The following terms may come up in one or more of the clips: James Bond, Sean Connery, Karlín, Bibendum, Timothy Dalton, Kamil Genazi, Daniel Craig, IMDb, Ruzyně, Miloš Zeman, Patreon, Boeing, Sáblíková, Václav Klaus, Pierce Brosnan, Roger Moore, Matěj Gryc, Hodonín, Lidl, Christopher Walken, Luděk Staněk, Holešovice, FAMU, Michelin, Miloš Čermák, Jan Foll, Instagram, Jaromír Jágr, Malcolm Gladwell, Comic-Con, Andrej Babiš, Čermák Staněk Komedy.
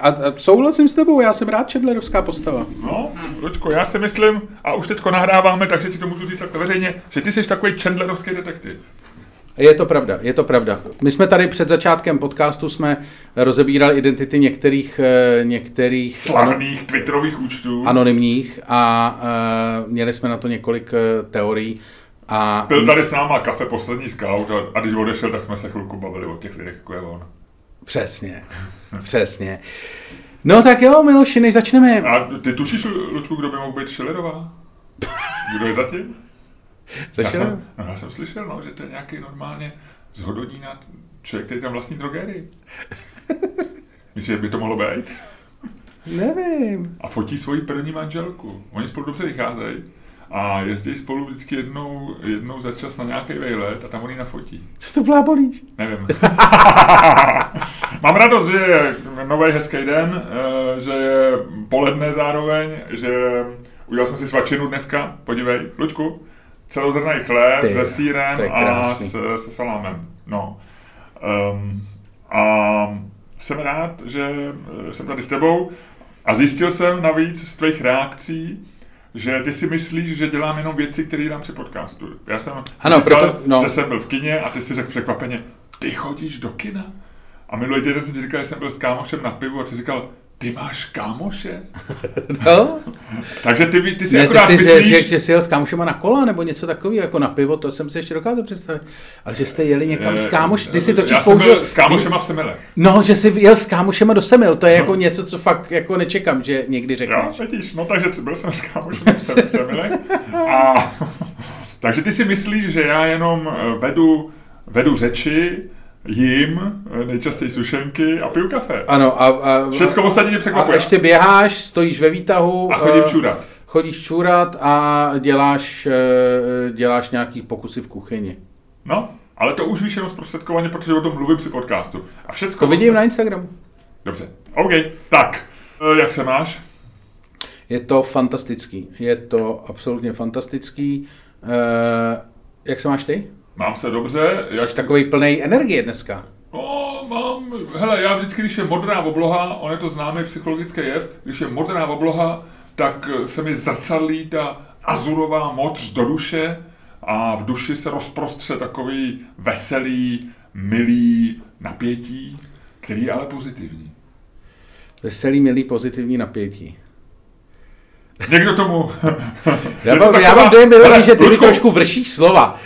A souhlasím s tebou, já jsem rád šedlerovská postava. No, Luďko, já si myslím, a už teďko nahráváme, takže ti to můžu říct takhle veřejně, že ty jsi takový šedlerovský detektiv. Je to pravda, je to pravda. My jsme tady před začátkem podcastu jsme rozebírali identity některých slavných twitterových účtů. Anonymních a měli jsme na to několik teorií. A byl tady s náma kafe poslední scout a když odešel, tak jsme se chvilku bavili o těch lidech, jako je on. Přesně, přesně. No tak jo, Miloši, než začneme. A ty tušíš, Luďku, kdo by mohl být Schillerová? Kdo je zatím? Já jsem slyšel, no, že to je nějaký normálně z Hodonína člověk, který tam vlastní drogérii. Myslím, že by to mohlo být? Nevím. A fotí svoji první manželku. Oni spolu dobře vycházejí a jezdí spolu vždycky jednou za čas na nějaký vejlet a tam oni nafotí. Co to blábolíš? Nevím. Mám radost, že je nový hezký den, že je poledne zároveň, že udělal jsem si svačinu dneska, podívej, Luďku. Celozrnný chléb se sýrem a se salámem. No. A jsem rád, že jsem tady s tebou a zjistil jsem navíc z tvých reakcí, že ty si myslíš, že dělám jenom věci, které dělám při podcastu. Já jsem říkal, že jsem byl v kině a ty si řekl překvapeně, ty chodíš do kina? A minulý týden jsem ti říkal, že jsem byl s kámošem na pivu a ty říkal, ty máš kámoše? No. Takže ty si akorát myslíš... Že jsi jel s kámošema na kola nebo něco takového, jako na pivo, to jsem si ještě dokázal představit. Ale že jste jeli někam s kámošema... Já jsem byl s kámošema v Semilech. No, že jsi jel s kámošema do Semil, to je jako něco, co fakt jako nečekám, že někdy řekneš. Jo, vidíš, no takže byl jsem s kámošema v Semilech. A, takže ty si myslíš, že já jenom vedu řeči, jím nejčastěji sušenky a piju kafe. Ano. A všecko ostatní mě překvapuje. A ještě běháš, stojíš ve výtahu. A chodíš čůrat a děláš nějaký pokusy v kuchyni. No, ale to už víš jenom zprostředkovaně, protože o tom mluvím při podcastu. A všecko to vidím na Instagramu. Dobře, OK. Tak, jak se máš? Je to fantastický. Je to absolutně fantastický. Jak se máš ty? Mám se dobře. Jsi takovej plnej energie dneska. No, mám. Hele, já vždycky, když je modrá obloha, on je to známý psychologický jev, když je modrá obloha, tak se mi zrcadlí ta azurová moc do duše a v duši se rozprostře takový veselý, milý napětí, který je ale pozitivní. Veselý, milý, pozitivní napětí. Někdo tomu... Já mám dojem, že ty mi trošku vršíš slova.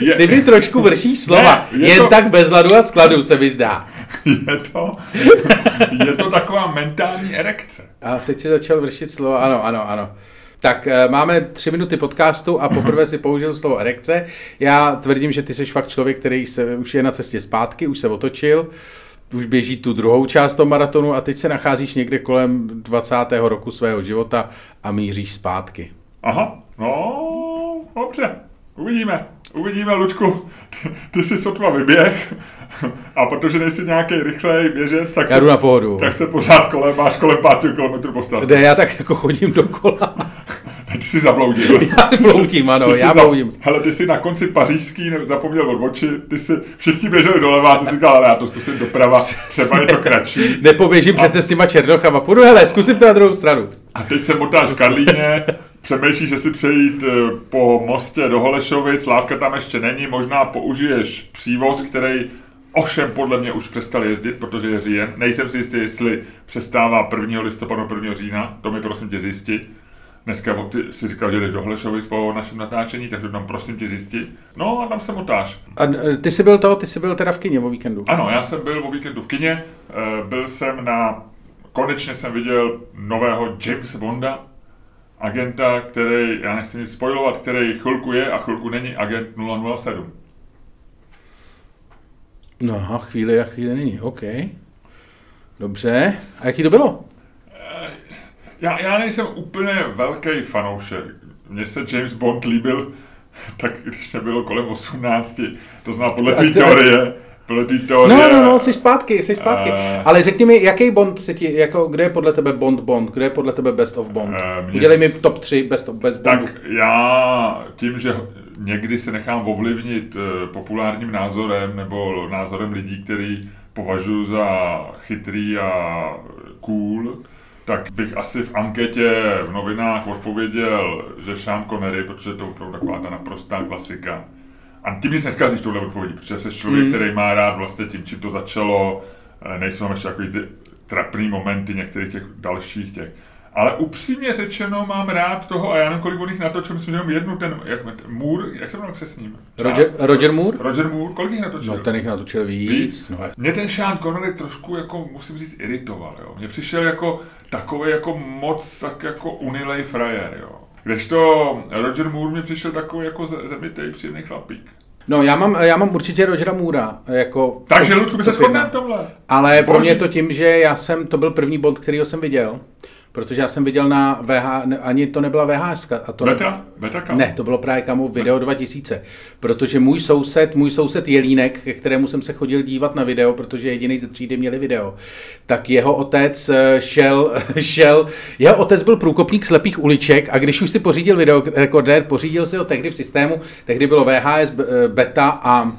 Jen to... tak bez ladu a skladu se mi zdá. Je to taková mentální erekce. A teď si začal vršit slova, ano. Tak máme 3 minuty podcastu a poprvé si použil slovo erekce. Já tvrdím, že ty jsi fakt člověk, který už je na cestě zpátky, už se otočil. Už běží tu druhou část toho maratonu a teď se nacházíš někde kolem 20. roku svého života a míříš zpátky. Aha, no, dobře, uvidíme, Luďku, ty jsi sotva vyběh a protože nejsi nějaký rychlej běžec, tak jdu na pohodu. Tak se pořád máš kolem 5 kilometrů postavit. Ne, já tak jako chodím dokola. Ty jsi zabloudil. Já bloudím. Hele, ty jsi na konci pařížský zapomněl odbočit, všichni běželi doleva, ty jsi říkal, ale já to zkusím doprava, třeba je to kratší. Nepoběžím přece s těma černochama, půjdu, hele, zkusím to na druhou stranu. A teď se motáš v Karlíně, přemýšlíš, že si přejít po mostě do Holešovic, Lávka tam ještě není, možná použiješ přívoz, který ovšem podle mě už přestal jezdit, protože je říjen. Nejsem si jistý, jestli přestává 1. listopadu, 1. října, to mi prosím tě zjistí. Dneska si říkal, že jdeš do Holešovic po našem natáčení, takže tam prosím tě zjistit. No a tam se motáš. A ty jsi byl teda v kině o víkendu? Ano, já jsem byl o víkendu v kině. Konečně jsem viděl nového James Bonda, agenta, který, já nechci nic spoilovat, který chvilku je a chvilku není agent 007. No a chvíli není, OK. Dobře, a jaký to bylo? Já nejsem úplně velký fanoušek. Mně se James Bond líbil, tak když mě bylo kolem 18, to znamená podle té teorie. No, jsi zpátky. Ale řekni mi, jaký Bond se ti, jako, kde je podle tebe Bond, kde je podle tebe Best of Bond? Udělej mi top 3 Best Bondu. Tak já tím, že někdy se nechám ovlivnit populárním názorem, nebo názorem lidí, který považuji za chytrý a cool, tak bych asi v anketě v novinách odpověděl, že Sean Connery, protože to je opravdu taková ta naprostá klasika. A tím nic neskazíš touhle odpovědí, protože jsi člověk, který má rád vlastně tím, čím to začalo, nejsou ještě takový ty trapný momenty některých těch dalších těch. Ale upřímně řečeno mám rád toho, a já nevím kolik o nich natočil, myslím, že jenom jednu, ten Moore, jak se jmenuje s ním? Roger Moore? Roger Moore, kolik jich natočil? No ten jich natočil víc. No. Mě ten Sean Connery trošku, jako musím říct, iritoval, jo. Mně přišel jako takový jako moc, tak jako unilej frajer, jo. Kdežto Roger Moore mi přišel takový jako zemitej, příjemný chlapík. No, já mám určitě Rogera Moora jako. Takže Ludku, my se shodneme v tomhle. Ale pro mě to tím, že to byl první Bond, kterýho jsem viděl. Protože já jsem viděl na ani to nebyla VHS. Ne, to bylo právě kamo Video 2000. Protože můj soused Jelínek, ke kterému jsem se chodil dívat na video, protože jediný ze třídy měli video, tak jeho otec jeho otec byl průkopník slepých uliček a když už si pořídil videorekordér, pořídil si ho tehdy v systému, tehdy bylo VHS, beta a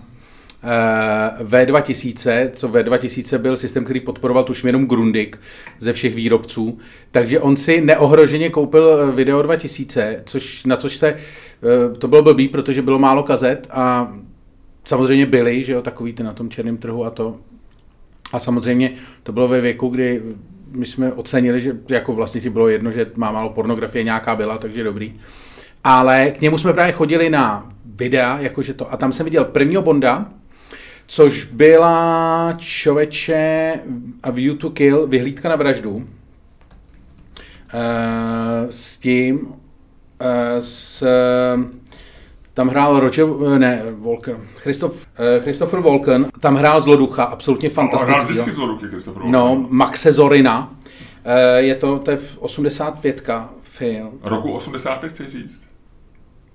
V2000, co V2000 byl systém, který podporoval tuž jenom Grundig ze všech výrobců, takže on si neohroženě koupil Video 2000, to bylo blbý, protože bylo málo kazet a samozřejmě byly, že jo, takový ty na tom černém trhu a to. A samozřejmě to bylo ve věku, kdy my jsme ocenili, že jako vlastně ti bylo jedno, že má málo pornografie, nějaká byla, takže dobrý. Ale k němu jsme právě chodili na videa, jakože to, a tam jsem viděl prvního Bonda, což byla člověče A View to Kill, Vyhlídka na vraždu, s tím, tam hrál Christopher Walken, tam hrál zloducha, absolutně fantastický. Hrál vždycky zloduchy Christopher Walken. No, Maxe Zorina, je to 85ka film. Roku 85 chci říct.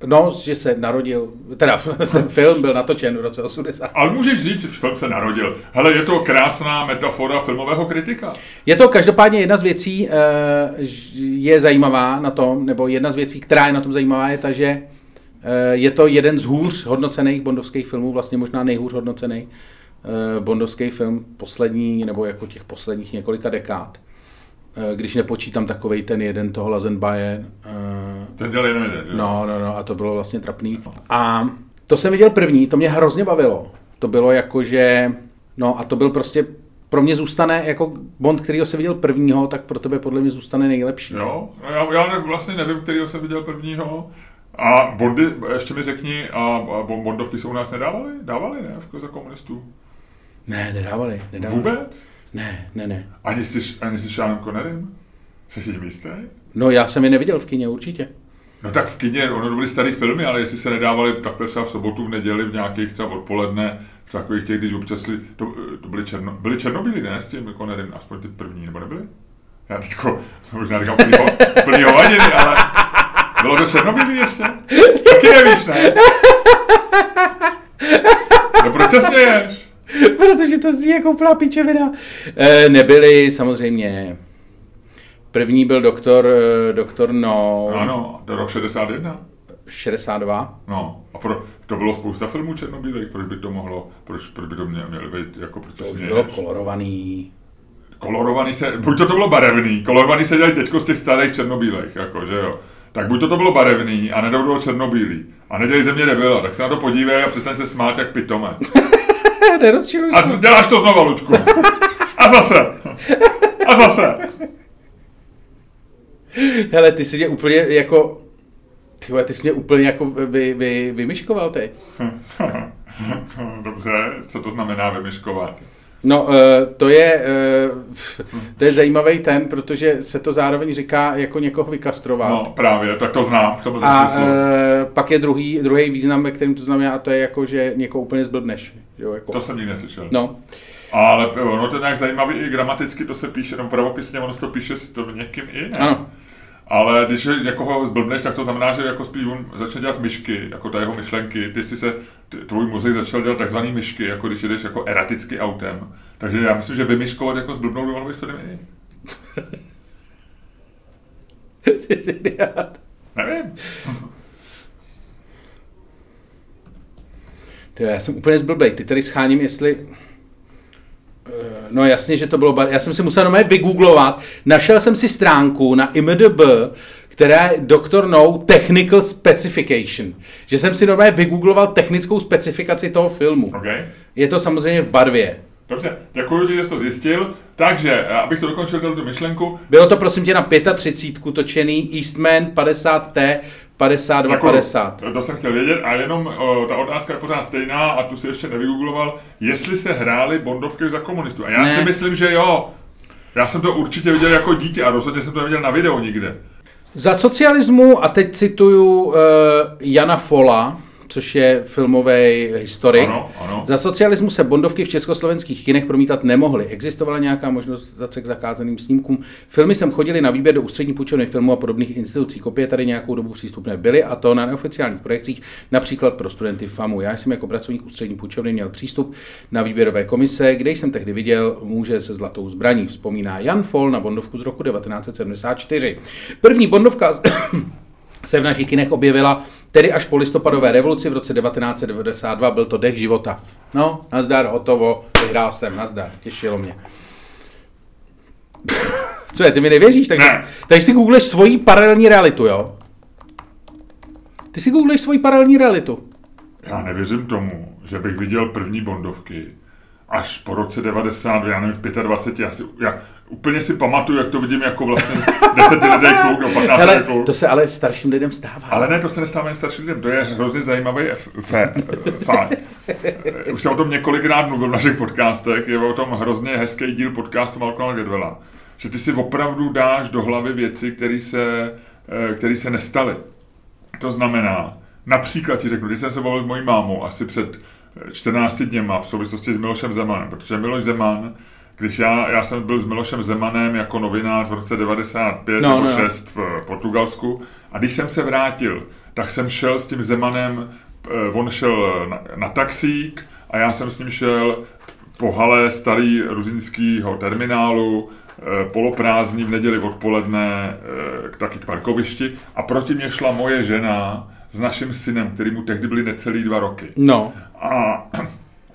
No, že se narodil, teda ten film byl natočen v roce 80. Ale můžeš říct, že film se narodil. Hele, je to krásná metafora filmového kritika. Je to každopádně jedna z věcí, je zajímavá na tom, nebo jedna z věcí, která je na tom zajímavá, je ta, že je to jeden z hůř hodnocených bondovských filmů, vlastně možná nejhůř hodnocený bondovský film poslední, nebo jako těch posledních několika dekád. Když nepočítám takovej ten jeden toho Lazenbaje. Ten děl jeden jeden. No, a to bylo vlastně trapný. A to jsem viděl první, to mě hrozně bavilo. To bylo jako, že, no a to byl prostě, pro mě zůstane, jako Bond, kterýho jsem viděl prvního, tak pro tebe podle mě zůstane nejlepší. Jo, já vlastně nevím, kterýho jsem viděl prvního. A Bondy, ještě mi řekni, a Bondovky se u nás nedávaly? Dávaly, ne? Za komunistů? Ne, nedávaly. Vůbec? Ne. Ani jsi Seanem Connerym? Jsi si tím jistý? No já jsem je neviděl v kině určitě. No tak v kině, ono byly starý filmy, ale jestli se nedávaly takhle třeba v sobotu, v neděli, v nějakých třeba odpoledne, v takových těch, když občasli, to byly černobílí, ne, s tím Connerym, aspoň ty první, nebo nebyly? Já teďko, možná říkám úplný hovadiny, ale bylo to černobílí ještě? Taky nevíš, ne? No proč se směješ? Protože to zní jako úplná píčevina. Nebyli samozřejmě. První byl doktor No. Ano, to rok 61. 62. No, a to bylo spousta filmů černobílejch, proč by to mohlo, proč by to mělo být jako proč to bylo kolorovaný. Kolorovaný se, buď to bylo barevný, kolorovaný se dělají teďko z těch starých černobílejch, jako, že jo. Tak buď to bylo barevný a nedávno bylo černobílý. A Nedělej země nebyla, tak se na to podívej a přestaň se smát jak pitomec. Nerozčiluj se. A děláš to znova, Ludku. A zase. Hele, ty jsi mě úplně jako... vymyškoval teď. Dobře, co to znamená vymyškovat? No, to je zajímavý ten, protože se to zároveň říká jako někoho vykastrovat. No právě, tak to znám. A pak je druhý význam, ve kterém to znamená, a to je jako, že někoho úplně zblbneš. Jo, jako. To jsem nikdy neslyšel. No. Ale ono to je nějak zajímavý i gramaticky, to se píše, no pravopisně, ono se to píše s někým i, ne? Ano. Ale když někoho zblbneš, tak to znamená, že jako spíš on začne dělat myšky, jako ta jeho myšlenky. Tvůj mozek začal dělat takzvaný myšky, jako když jedeš jako eraticky autem. Takže já myslím, že vymyškovat jako zblbnou dovolnou historii není. Ty jsi dělat. Nevím. Ty, já jsem úplně zblblej. Ty tady scháním, jestli... No jasně, že to bylo... Já jsem si musel jenom vygooglovat. Našel jsem si stránku na IMDb, která je Dr. No Technical Specification. Že jsem si normálně vygoogloval technickou specifikaci toho filmu. Okay. Je to samozřejmě v barvě. Dobře, děkuji, že jsi to zjistil. Takže, abych to dokončil tu myšlenku. Bylo to prosím tě na 35 točený Eastman 50T 5250. To jsem chtěl vědět a jenom ta otázka je pořád stejná a tu si ještě nevygoogloval, jestli se hrály bondovky za komunistů. A já si myslím, že jo. Já jsem to určitě viděl jako dítě a rozhodně jsem to neviděl na videu nikde. Za socialismu, a teď cituju Jana Folla, což je filmový historik. Ano, ano. Za socialismu se bondovky v československých kinech promítat nemohly. Existovala nějaká možnost k zakázeným snímkům. Filmy sem chodily na výběr do ústřední půjčovny filmů a podobných institucí. Kopie tady nějakou dobu přístupné byly, a to na neoficiálních projekcích, například pro studenty FAMU. Já jsem jako pracovník ústřední půjčovny měl přístup na výběrové komise, kde jsem tehdy viděl Muže se zlatou zbraní, vzpomíná Jan Foll na bondovku z roku 1974. První bondovka se v našich kinech objevila tedy až po listopadové revoluci v roce 1992, byl to Dech života. No, nazdar, hotovo, vyhrál jsem, nazdar, těšilo mě. Co je, ty mi nevěříš? Takže si googleš svoji paralelní realitu, jo? Ty si googleš svoji paralelní realitu. Já nevěřím tomu, že bych viděl první bondovky až po roce 90, já nevím, v 25, já úplně si pamatuju, jak to vidím jako vlastně 10letý kluk nebo 15letý kluk. To se ale starším lidem stává. Ale ne, to se nestává jen starším lidem, to je hrozně zajímavý fakt. Už jsem o tom několikrát mluvil v našich podcastech, je o tom hrozně hezký díl podcastu Malcolma Gladwella, že ty si opravdu dáš do hlavy věci, které se nestaly. To znamená, například ti řeknu, když jsem se bavil s mojí mámou asi před 14 dněma v souvislosti s Milošem Zemanem, protože Miloš Zeman, když já jsem byl s Milošem Zemanem jako novinář v roce 95 nebo 6 v Portugalsku a když jsem se vrátil, tak jsem šel s tím Zemanem, on šel na taxík a já jsem s ním šel po hale starý ruzinskýho terminálu, poloprázdný v neděli odpoledne, taky k parkovišti a proti mě šla moje žena s naším synem, který mu tehdy byly necelý 2 roky. No. A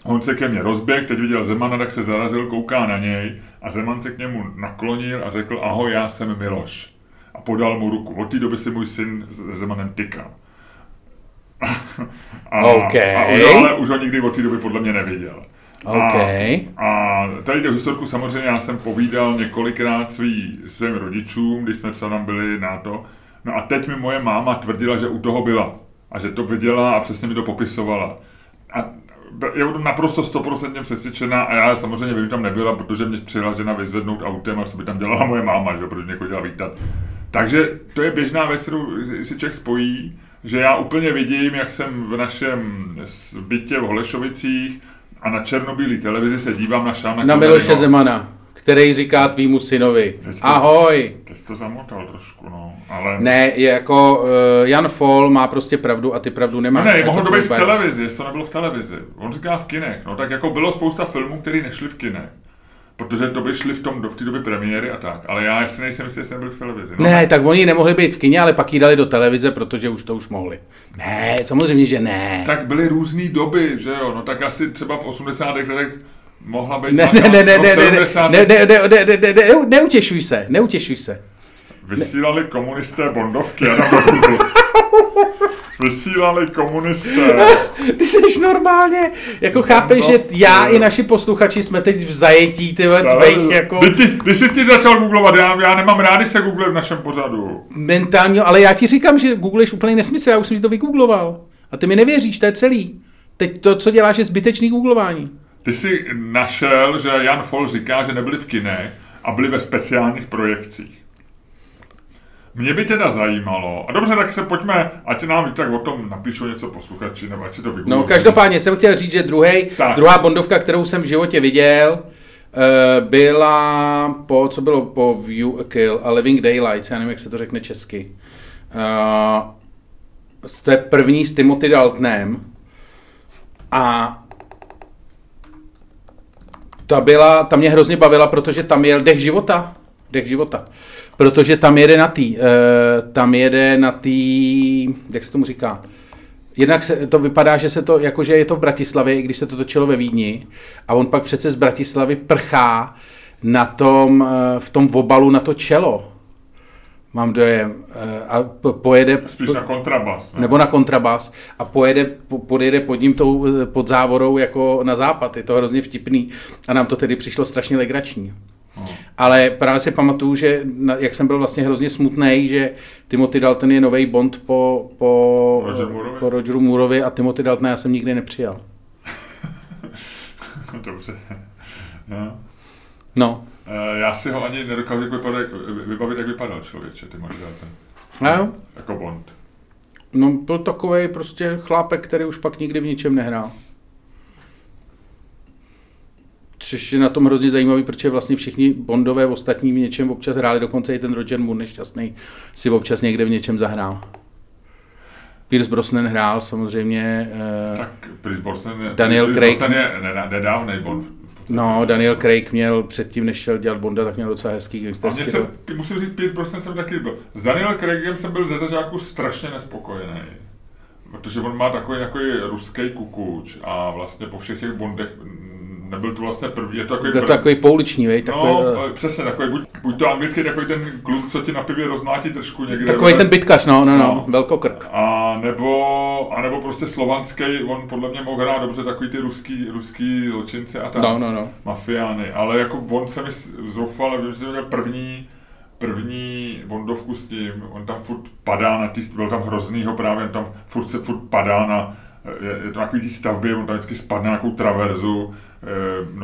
on se ke mně rozběhl, teď viděl Zemana, tak se zarazil, kouká na něj a Zeman se k němu naklonil a řekl, ahoj, já jsem Miloš. A podal mu ruku. Od té doby si můj syn se Zemanem tykal. Ale už ho nikdy od té doby podle mě neviděl. Okay. A tady tu historku samozřejmě já jsem povídal několikrát svým rodičům, když jsme třeba tam byli na to. No a teď mi moje máma tvrdila, že u toho byla a že to viděla a přesně mi to popisovala. A je o tom naprosto 100% přesvědčená a já samozřejmě vím, že tam nebyla, protože mě přijela žena vyzvednout autem a co by tam dělala moje máma, že? Protože mě chodila vítat. Takže to je běžná věc, kterou si člověk spojí, že já úplně vidím, jak jsem v našem bytě v Holešovicích a na černobílé televizi se dívám na Šána na Miloše Zemana, který říká tvýmu synovi. Ahoj! Teď to zamotal trošku, no. Ale... Ne, je jako Jan Foll má prostě pravdu a ty pravdu nemáš. Ne, mohlo to být v televizi, jestli to nebylo v televizi. On říká v kinech, no tak jako bylo spousta filmů, které nešly v kinech. Protože to by šly v té době premiéry a tak. Ale já si nejsem jistý, jestli nebyl v televizi. No. Ne, tak oni nemohli být v kině, ale pak jí dali do televize, protože už to mohli. Ne, samozřejmě, že ne. Tak byly různé doby, že jo, no tak asi třeba v 80. letech mohla být neutěšuj se. Vysílali komunisté bondovky, já nevím. Vysílali komunisté. Ty jsi normálně, jako chápeš, že já i naši posluchači jsme teď v zajetí tvejch jako... Ty jsi začal googlovat, já nemám rád, se googluje v našem pořadu. Mentálně, ale já ti říkám, že googleš úplně nesmysl, já už jsem ti to vygoogloval. A ty mi nevěříš, to je celý. Teď to, co děláš, je zbytečný googlování. Ty jsi našel, že Jan Foll říká, že nebyli v kinech a byli ve speciálních projekcích. Mě by teda zajímalo, a dobře, tak se pojďme, ať nám tak o tom napíšou něco posluchači, nebo ať si to vygooglí. No každopádně jsem chtěl říct, že druhá bondovka, kterou jsem v životě viděl, byla po View a Kill a Living Daylights, já nevím, jak se to řekne česky. To je první s Timothy Daltonem a ta mě hrozně bavila, protože tam jel Dech života. Protože tam jede na jak se tomu říká, Jednak se to vypadá, že se to, jakože je to v Bratislavě, i když se to točilo ve Vídni, a on pak přece z Bratislavy prchá na tom, v tom obalu na to čelo. Mám dojem. A pojede... Spíš na kontrabas. Ne? Nebo na kontrabas. A podjede pod ním tou pod závorou jako na západ. Je to hrozně vtipný. A nám to tedy přišlo strašně legrační. No. Ale právě si pamatuju, že jak jsem byl vlastně hrozně smutnej, že Timothy Dalton je novej Bond po Rogeru Mooreovi a Timothy Daltona já jsem nikdy nepřijal. Dobře. No. Já si ho ani nedokážu vybavit, jak vypadal člověče, Timothy Dalton. No. Jako Bond. No, byl takovej prostě chlápek, který už pak nikdy v ničem nehrál. Což je na tom hrozně zajímavý, protože vlastně všichni Bondové ostatní v něčem občas hráli, dokonce i ten Roger Moore nešťastný si občas někde v něčem zahrál. Pierce Brosnan hrál samozřejmě, tak Pierce Brosnan je, Daniel Craig je nedávnej Bond. No, Daniel Craig měl předtím, než šel dělat Bonda, tak měl docela hezký gangsterský. Musím říct, Pierce Brosnan jsem taky byl. S Daniel Craigem jsem byl ze začátku strašně nespokojený. Protože on má takový jako ruský kukuč a vlastně po všech těch Bondech nebyl to vlastně první, je to takový... takový pouliční, vej? Takový, no, přesně, takový, buď to anglický, takový ten kluk, co ti na pivě rozmátí trošku někde. Takový ten bytkař, no, velkokrk. A nebo prostě slovanský, on podle mě mohl hrát dobře takový ty ruský zločince a tak, mafiány, ale jako on se mi zoufal, vím, že jsem měl první Bondovku s tím, on tam furt padá na tý, byl tam hroznýho právě, tam furt padá na... Je to takový tý stavby, on tam vždycky spadne nějakou traverzu.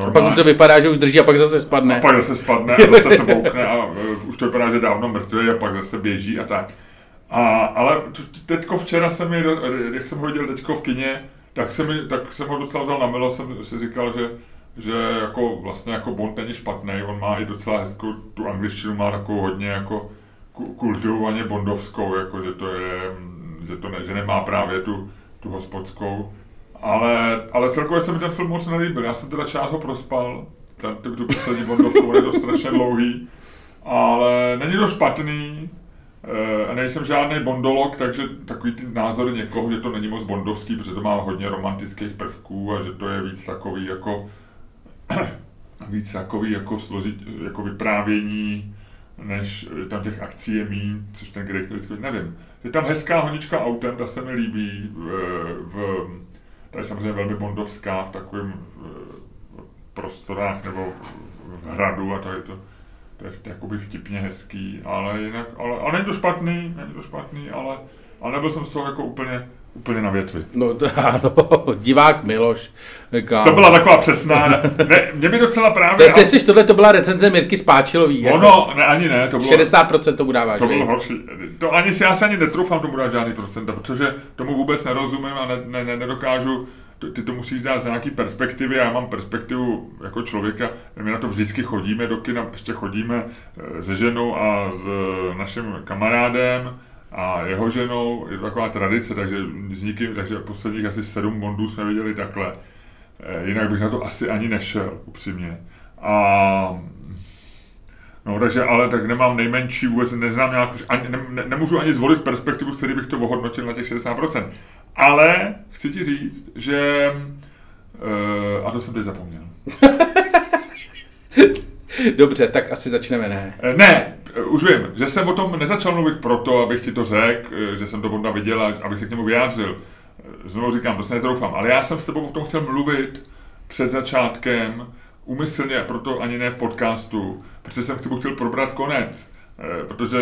A pak už to vypadá, že už drží a pak zase spadne. A pak zase spadne a zase se boukne a už to vypadá, že je dávno mrtvý a pak zase běží a tak. Ale teďko včera se mi, jak jsem ho viděl teďko v kině, tak jsem ho docela vzal na milo, jsem si říkal, že jako vlastně jako Bond není špatný, on má i docela hezkou, tu angličtinu má takovou hodně jako kultivovaně bondovskou, jako že nemá právě tu hospodskou, ale celkově se mi ten film moc nelíbil. Já jsem teda část ho prospal, tu poslední Bondovku, je to strašně dlouhý, ale není to špatný, nejsem žádný bondolog, takže takový ty názory někoho, že to není moc bondovský, protože to má hodně romantických prvků a že to je víc takový jako složitý vyprávění, než tam těch akcí je míň, což ten Greg vždycky, nevím. Je tam hezká honička autem, ta se mi líbí, ta je samozřejmě velmi bondovská, v takovém prostorách nebo v hradu a to je jakoby vtipně hezký, ale jinak, ale není to špatný, ale nebyl jsem z toho jako úplně na větvi. No to ano, divák Miloš. Kámo. To byla taková přesná, ne, mě by docela právě... Teď tohle to byla recenze Mirky Spáčilový. Ono, ne, ani ne, to bylo... 60% tomu dáváš. To bylo horší. To ani, já se ani netroufám tomu dát žádný procenta, protože tomu vůbec nerozumím a nedokážu... Ty to musíš dát z nějaký perspektivy, já mám perspektivu jako člověka, my na to vždycky chodíme do kina, ještě chodíme se ženou a s naším kamarádem, a jeho ženou, je to taková tradice, takže s nikým, takže posledních asi 7 Bondů jsme viděli takhle. Jinak bych na to asi ani nešel, upřímně. Ale tak nemám nejmenší, vůbec neznám nějakou, nemůžu ani zvolit perspektivu, z které bych to ohodnotil na těch 60%. Ale chci ti říct, že... a to jsem teď zapomněl. Dobře, tak asi začneme, ne? Ne, už vím, že jsem o tom nezačal mluvit proto, abych ti to řekl, že jsem to Bonda viděl a abych se k němu vyjádřil. Znovu říkám, to se netroufám, ale já jsem s tebou o tom chtěl mluvit před začátkem, úmyslně, proto ani ne v podcastu, protože jsem k tebou chtěl probrat konec, protože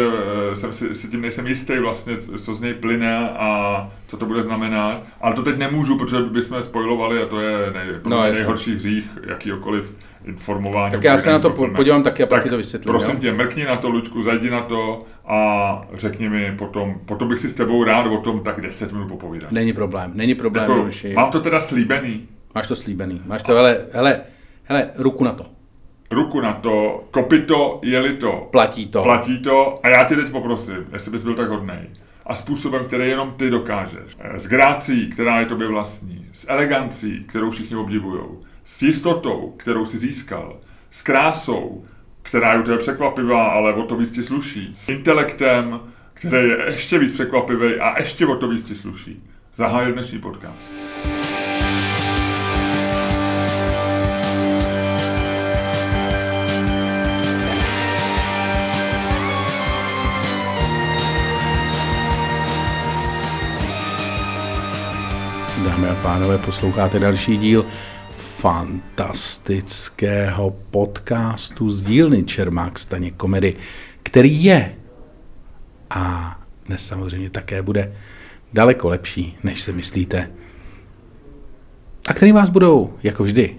jsem si tím nejsem jistý vlastně, co z něj plyne a co to bude znamenat, ale to teď nemůžu, protože bychom spoilovali a to je nejhorší hřích jakýhokoliv informování. Tak já se na to podívám taky a pak ti to vysvětlím. Prosím tě, mrkni na to, Luďku, zajdi na to a řekni mi potom bych si s tebou rád o tom tak 10 minut popovídat. Není problém. Jako, mám to teda slíbený. Máš to slíbený, hele, ruku na to. Ruku na to, kopito, jeli to. Platí to a já tě teď poprosím, jestli bys byl tak hodnej. A způsobem, který jenom ty dokážeš. S grácí, která je tobě vlastní. S elegancí, kterou všichni obdivujou. S jistotou, kterou si získal. S krásou, která je u tebe překvapivá, ale o to víc ti sluší. S intelektem, který je ještě víc překvapivý a ještě o to víc ti sluší. zahájil dnešní podcast. Dámy a pánové, posloucháte další díl fantastického podcastu z dílny Čermák Staněk Komedy, který je a dnes samozřejmě také bude daleko lepší, než si myslíte. A který vás budou, jako vždy,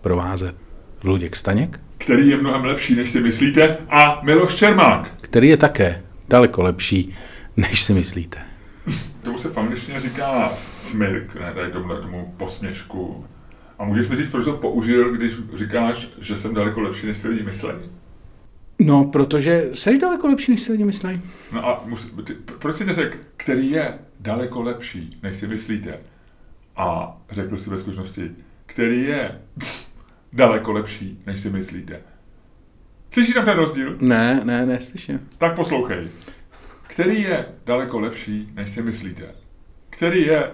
provázet Luděk Staněk, který je mnohem lepší, než si myslíte, a Miloš Čermák, který je také daleko lepší, než si myslíte. Tomu se v angličtině říká smirk, ne, tady tomu posměšku. A můžeš mi říct, proč to použil, když říkáš, že jsem daleko lepší, než si lidi myslejí? No, protože jsi daleko lepší, než si lidi myslejí. No a proč jsi neřekl, který je daleko lepší, než si myslíte? A řekl jsi ve skutečnosti, který je daleko lepší, než si myslíte. Slyšíš tam ten rozdíl? Ne, slyším. Tak poslouchej. Který je daleko lepší, než si myslíte? Který je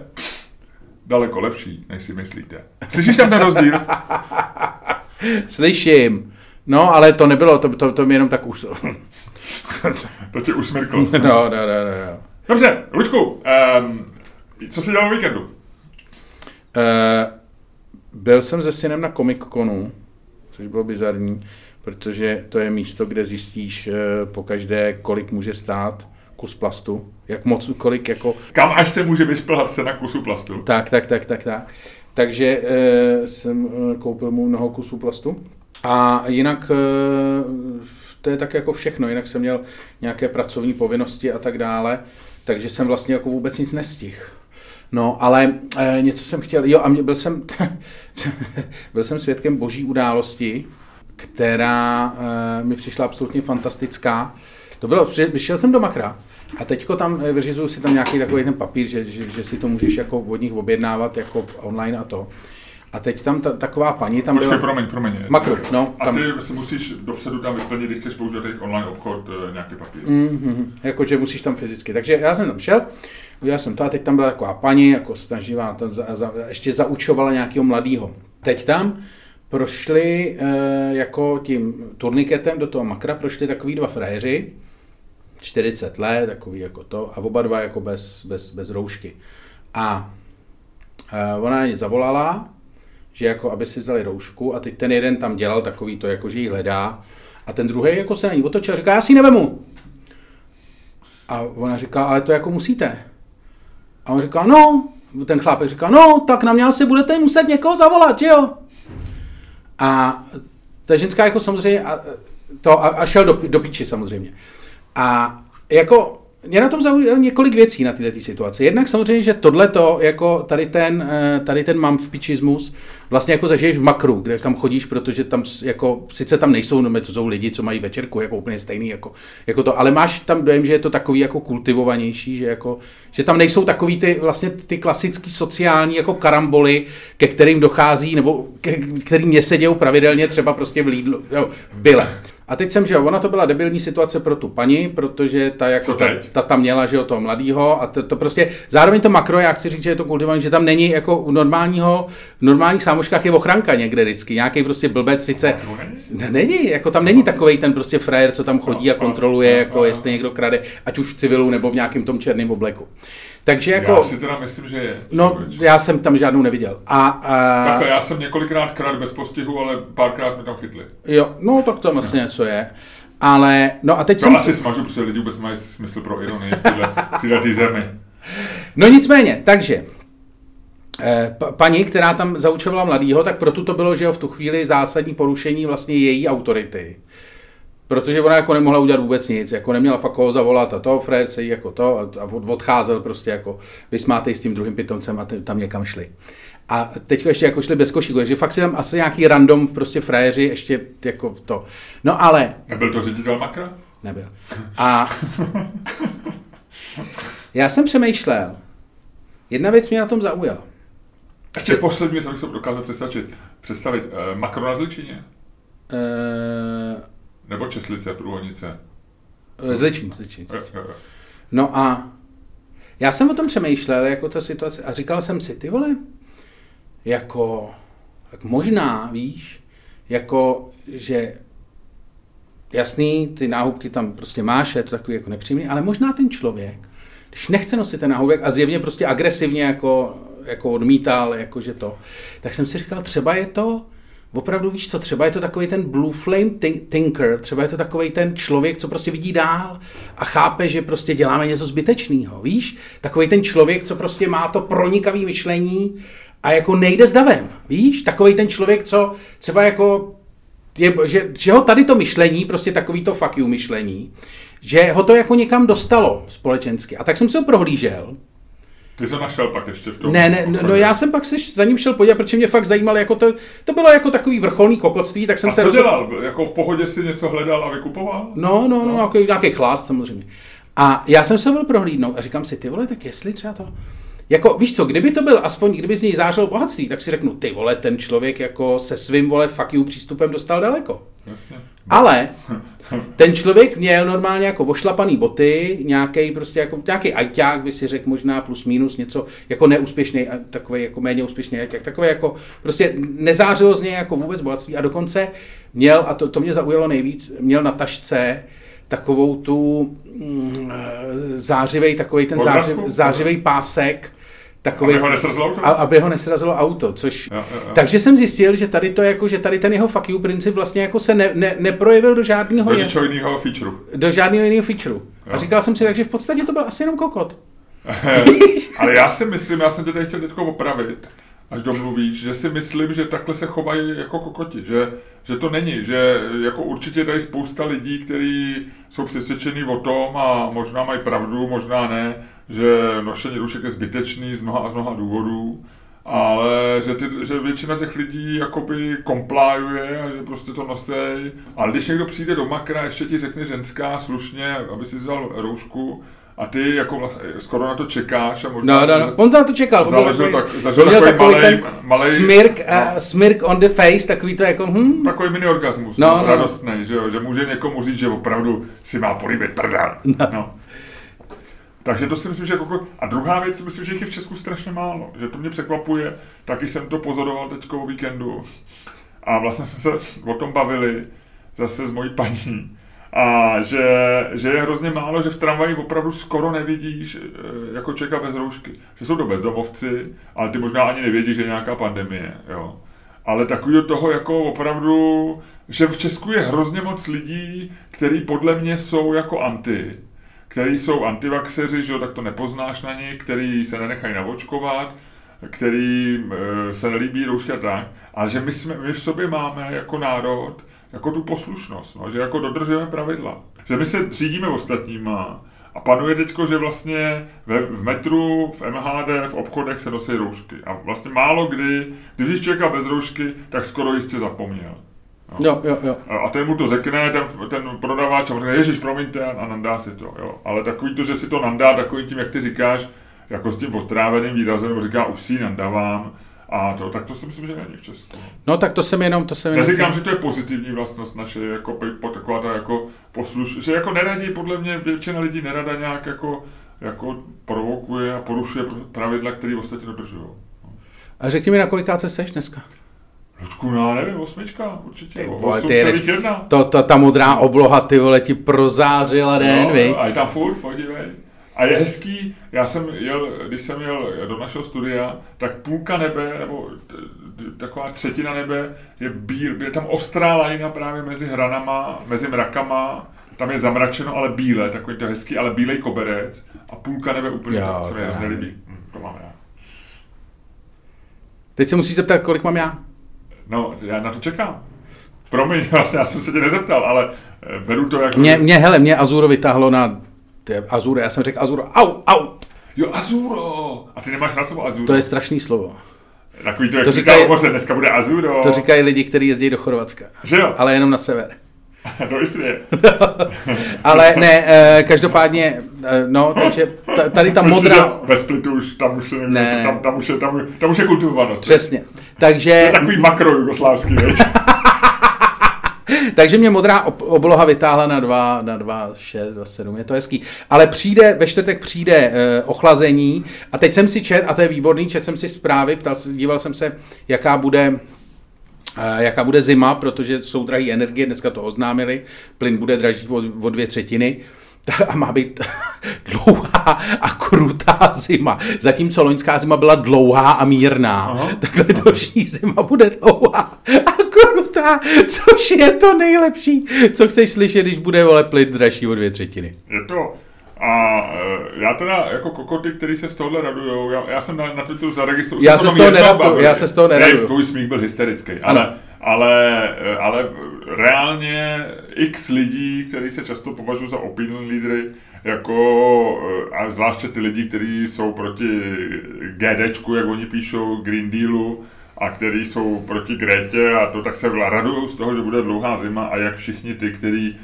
daleko lepší, než si myslíte? Slyšíš tam ten rozdíl? Slyším. No, ale to nebylo, to mi jenom tak už... To tě usmrklo. No. Dobře, Luďku, co jsi dělal o víkendu? Byl jsem se synem na Comic-Conu, což bylo bizarní, protože to je místo, kde zjistíš pokaždé, kolik může stát kus plastu, jak moc, kolik jako... Kam až se může vyšplhat se na kusu plastu. Tak. Takže jsem koupil mu mnoho kusů plastu. A jinak to je tak jako všechno, jinak jsem měl nějaké pracovní povinnosti a tak dále, takže jsem vlastně jako vůbec nic nestihl. No, ale něco jsem chtěl, jo, a byl jsem svědkem boží události, která mi přišla absolutně fantastická. To bylo, šel jsem do Makra a teďko tam vyřizuju si tam nějaký takový ten papír, že si to můžeš jako od nich objednávat jako online a to. A teď tam taková paní tam byla... Promiň. Makro, no. Tam. A ty si musíš dopředu tam vyplnit, když chceš použít online obchod nějaký papír. Jakože musíš tam fyzicky. Takže já jsem tam šel, udělal jsem to a teď tam byla taková paní, jako snaživá, ještě zaučovala nějakého mladýho. Teď tam prošli jako tím turniketem do toho Makra, prošli takový dva frajeři, 40 let, takový jako to, a oba dva jako bez roušky. A ona na ně zavolala, že jako aby si vzali roušku a teď ten jeden tam dělal takový to, jako že ji hledá a ten druhý jako se na ní otočil a říká, já si ji nevemu. A ona říká, ale to jako musíte. A on říká, no, ten chlápek říká, no, tak na mě asi budete muset někoho zavolat, že jo. A ta ženská jako samozřejmě a šel do piči samozřejmě. A jako mě na tom zaujalo několik věcí na této situaci. Jednak samozřejmě, že tohleto, jako tady ten mám v pičismus, vlastně jako zažiješ v Makru, kde kam chodíš, protože tam jako, sice tam nejsou, no to jsou lidi, co mají večerku, jako úplně stejný, jako to, ale máš tam dojem, že je to takový jako kultivovanější, že tam nejsou takový ty, vlastně ty klasický sociální jako karamboly, ke kterým dochází, nebo kterým mě se dějou pravidelně třeba prostě v Lidlu, nebo v Bile. A teď jsem, že jo, ona to byla debilní situace pro tu paní, protože ta jako ta tam měla, že jo, toho mladýho a to prostě, zároveň to Makro, já chci říct, že je to kultivovaný, že tam není jako u normálního, v normálních sámoškách je ochranka někde vždycky, nějaký prostě blbec sice, není, jako tam není takovej ten prostě frajer, co tam chodí a kontroluje, jako jestli někdo krade, ať už v civilu nebo v nějakém tom černém obleku. Takže jako... Já si teda myslím, že je. No, já jsem tam žádnou neviděl. Takhle, já jsem několikrát krát bez postihu, ale párkrát mě tam chytli. Jo, no tak to vlastně něco je. Ale, no a teď jsem... asi smažu, protože lidi vůbec mají smysl pro ironii v té zemi. No nicméně, takže... Paní, která tam zaučovala mladýho, tak proto to bylo, že jo, v tu chvíli zásadní porušení vlastně její autority. Protože ona jako nemohla udělat vůbec nic, jako neměla fakt koho zavolat a to, Fred se jí jako to a odcházel prostě jako vysmátej s tím druhým pitomcem a tam někam šli. A teď ještě jako šli bez košíku, takže fakt si tam asi nějaký random prostě frajeři ještě jako to. No ale... Nebyl to ředitel Makra? Nebyl. A já jsem přemýšlel, jedna věc mě na tom zaujala. Ještě poslední věc, abych se dokázal představit. Makro na Zličině? Nebo Česlice, Průhonice? Zličín. No a Já jsem o tom přemýšlel, jako ta situace, a říkal jsem si, ty vole, jako, tak možná, víš, jako, že jasný, ty náhubky tam prostě máš, je to takový jako nepříjemný, ale možná ten člověk, když nechce nosit ten náhubek a zjevně prostě agresivně jako odmítal, jakože to, tak jsem si říkal, třeba je to, opravdu víš co, třeba je to takový ten blue flame thinker, třeba je to takový ten člověk, co prostě vidí dál a chápe, že prostě děláme něco zbytečného, víš? Takový ten člověk, co prostě má to pronikavý myšlení a jako nejde s davem, víš? Takový ten člověk, co třeba jako, že ho tady to myšlení, prostě takový to fuck you myšlení, že ho to jako někam dostalo společensky. A tak jsem se ho prohlížel. Ty jsi našel pak ještě v tom? Ne, já jsem pak se za ním šel podívat, protože mě fakt zajímalo, jako to bylo jako takový vrcholný kokotství, tak jsem a se... A co dělal? Jako v pohodě si něco hledal a vykupoval? No. Jako nějaký chlást samozřejmě. A já jsem se byl prohlídnout a říkám si, ty vole, tak jestli třeba to... Jako, víš co, kdyby to byl, aspoň kdyby z něj zářilo bohatství, tak si řeknu, ty vole, ten člověk jako se svým, vole, fuck you přístupem dostal daleko. Jasně. Ale ten člověk měl normálně jako vošlapaný boty, nějaký prostě jako, nějaký ajťák by si řekl možná plus minus něco, jako neúspěšný, takový jako méně úspěšný ajťák, takový jako, prostě nezářilo z něj jako vůbec bohatství a dokonce měl, a to mě zaujalo nejvíc, měl na tašce takovou tu zářivej, takový ten zářivej pásek, takový, aby ho nesrazilo auto, což... Jo. Takže jsem zjistil, že tady to jako, že tady ten jeho fuck you princip vlastně jako se neprojevil do žádného... Do žádného jiného featureu. A říkal jsem si, takže v podstatě to byl asi jenom kokot. Ale já si myslím, já jsem to tady chtěl teďko opravit, až domluvíš, že si myslím, že takhle se chovají jako kokoti, že to není, že jako určitě tady spousta lidí, kteří jsou přesvědčení o tom a možná mají pravdu, možná ne, že nošení roušek je zbytečný z mnoha důvodů, ale že většina těch lidí jakoby komplájuje a že prostě to nosej. Ale když někdo přijde do makra, ještě ti řekne ženská slušně, aby si vzal roušku, a ty jako vlastně skoro na to čekáš a možná... No, on to na to čekal. Zažil takový malej... Smirk on the face, takový to jako... Takový mini orgasmus, no. Radostný, že může někomu říct, že opravdu si má políbit prdel. No. Takže to si myslím, že... A druhá věc si myslím, že jich je v Česku strašně málo. Že to mě překvapuje. Taky jsem to pozoroval teďko o víkendu. A vlastně jsme se o tom bavili zase s mojí paní. A že je hrozně málo, že v tramvaji opravdu skoro nevidíš jako čeka bez roušky. Že jsou to bezdomovci, ale ty možná ani nevědí, že je nějaká pandemie, jo. Ale takový do toho jako opravdu, že v Česku je hrozně moc lidí, který podle mě jsou jako anti. Který jsou antivaxeři, že jo, tak to nepoznáš na nich, který se nenechají navočkovat, který se nelíbí roušky a tak. Ale že my v sobě máme jako národ jako tu poslušnost, no, že jako dodržujeme pravidla. Že my se řídíme ostatníma a panuje teďko, že vlastně v metru, v MHD, v obchodech se nosí roušky. A vlastně málo kdy, když člověka bez roušky, tak skoro jistě zapomněl. No. Jo. A ten mu to řekne, ten prodavač a mu řekne, ježiš, promiňte, a nandá si to. Jo. Ale takový to, že si to nandá takový tím, jak ty říkáš, jako s tím otráveným výrazem, říká, už si ji nandávám. A to, tak to si myslím, že není v Česku. No tak to jsem jenom... Neříkám, že to je pozitivní vlastnost naše, jako taková ta jako poslušnost, že jako neradí, podle mě většina lidí nerada nějak jako provokuje a porušuje pravidla, které ostatní dodržují. No. A řekni mi, na kolikáce seš dneska? Ludku, já nevím, 8 určitě, 8,1. Ta modrá obloha, ty vole, ti prozářila den, no, viď? A je tam furt, podívej. A je hezký, když jsem jel do našeho studia, tak půlka nebe, nebo taková třetina nebe, je tam ostrá lajna právě mezi hranama, mezi mrakama, tam je zamračeno, ale bílé, takový to hezký, ale bílej koberec a půlka nebe úplně, jo, se mi nelíbí. To mám já. Teď se musíš zeptat, kolik mám já? No, já na to čekám. Promiň, vlastně já jsem se tě nezeptal, ale beru to jako... Mě Azuro vytáhlo na... Azuro, já jsem řekl Azuro, au. Jo, Azuro. A ty nemáš na sobě Azuro. To je strašný slovo. Takový to, jak to říkají, říká, dneska bude Azuro. To říkají lidi, kteří jezdí do Chorvatska. Že jo? Ale jenom na sever. Do Istrie. Ale ne, každopádně, no, takže tady ta modrá... Ve Splitu už, tam už je kultivovanost. Přesně. Takže... To je takový makro jugoslávský, věc. Takže mě modrá obloha vytáhla na 2,6, 2,7, je to hezký. Ale přijde, ve čtvrtek přijde ochlazení a teď jsem si čet, a to je výborný, čet jsem si zprávy, díval jsem se, jaká bude zima, protože jsou drahé energie, dneska to oznámili, plyn bude dražší o 2/3. A má být dlouhá a krutá zima. Zatímco loňská zima byla dlouhá a mírná, tak letošní zima bude dlouhá a krutá, což je to nejlepší, co chceš slyšet, když bude plyt dražší o 2/3. Je to... A já teda jako kokoty, který se z tohohle radujou, já jsem na Twitteru zaregistroval. Já se z toho neraduju. Tvůj smích byl hysterický, ale reálně x lidí, kteří se často považují za opinion lídry, jako a zvláště ty lidi, kteří jsou proti GDčku, jak oni píšou, Green Dealu, a kteří jsou proti Grétě a to, tak se radujou z toho, že bude dlouhá zima a jak všichni ty, který